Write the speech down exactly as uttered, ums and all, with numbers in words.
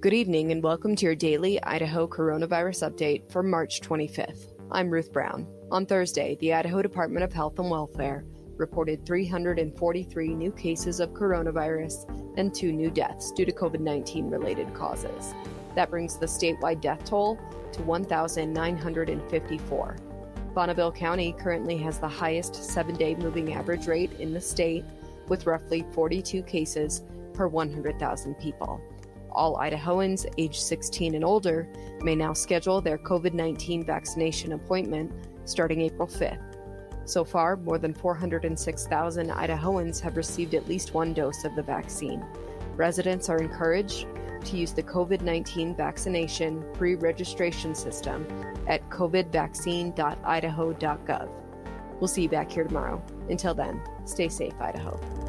Good evening and welcome to your daily Idaho Coronavirus Update for March twenty-fifth. I'm Ruth Brown. On Thursday, the Idaho Department of Health and Welfare reported three hundred forty-three new cases of coronavirus and two new deaths due to COVID nineteen related causes. That brings the statewide death toll to one thousand nine hundred fifty-four. Bonneville County currently has the highest seven-day moving average rate in the state, with roughly forty-two cases per one hundred thousand people. All Idahoans age sixteen and older may now schedule their COVID nineteen vaccination appointment starting April fifth. So far, more than four hundred six thousand Idahoans have received at least one dose of the vaccine. Residents are encouraged to use the COVID nineteen vaccination pre-registration system at covid vaccine dot idaho dot gov. We'll see you back here tomorrow. Until then, stay safe, Idaho.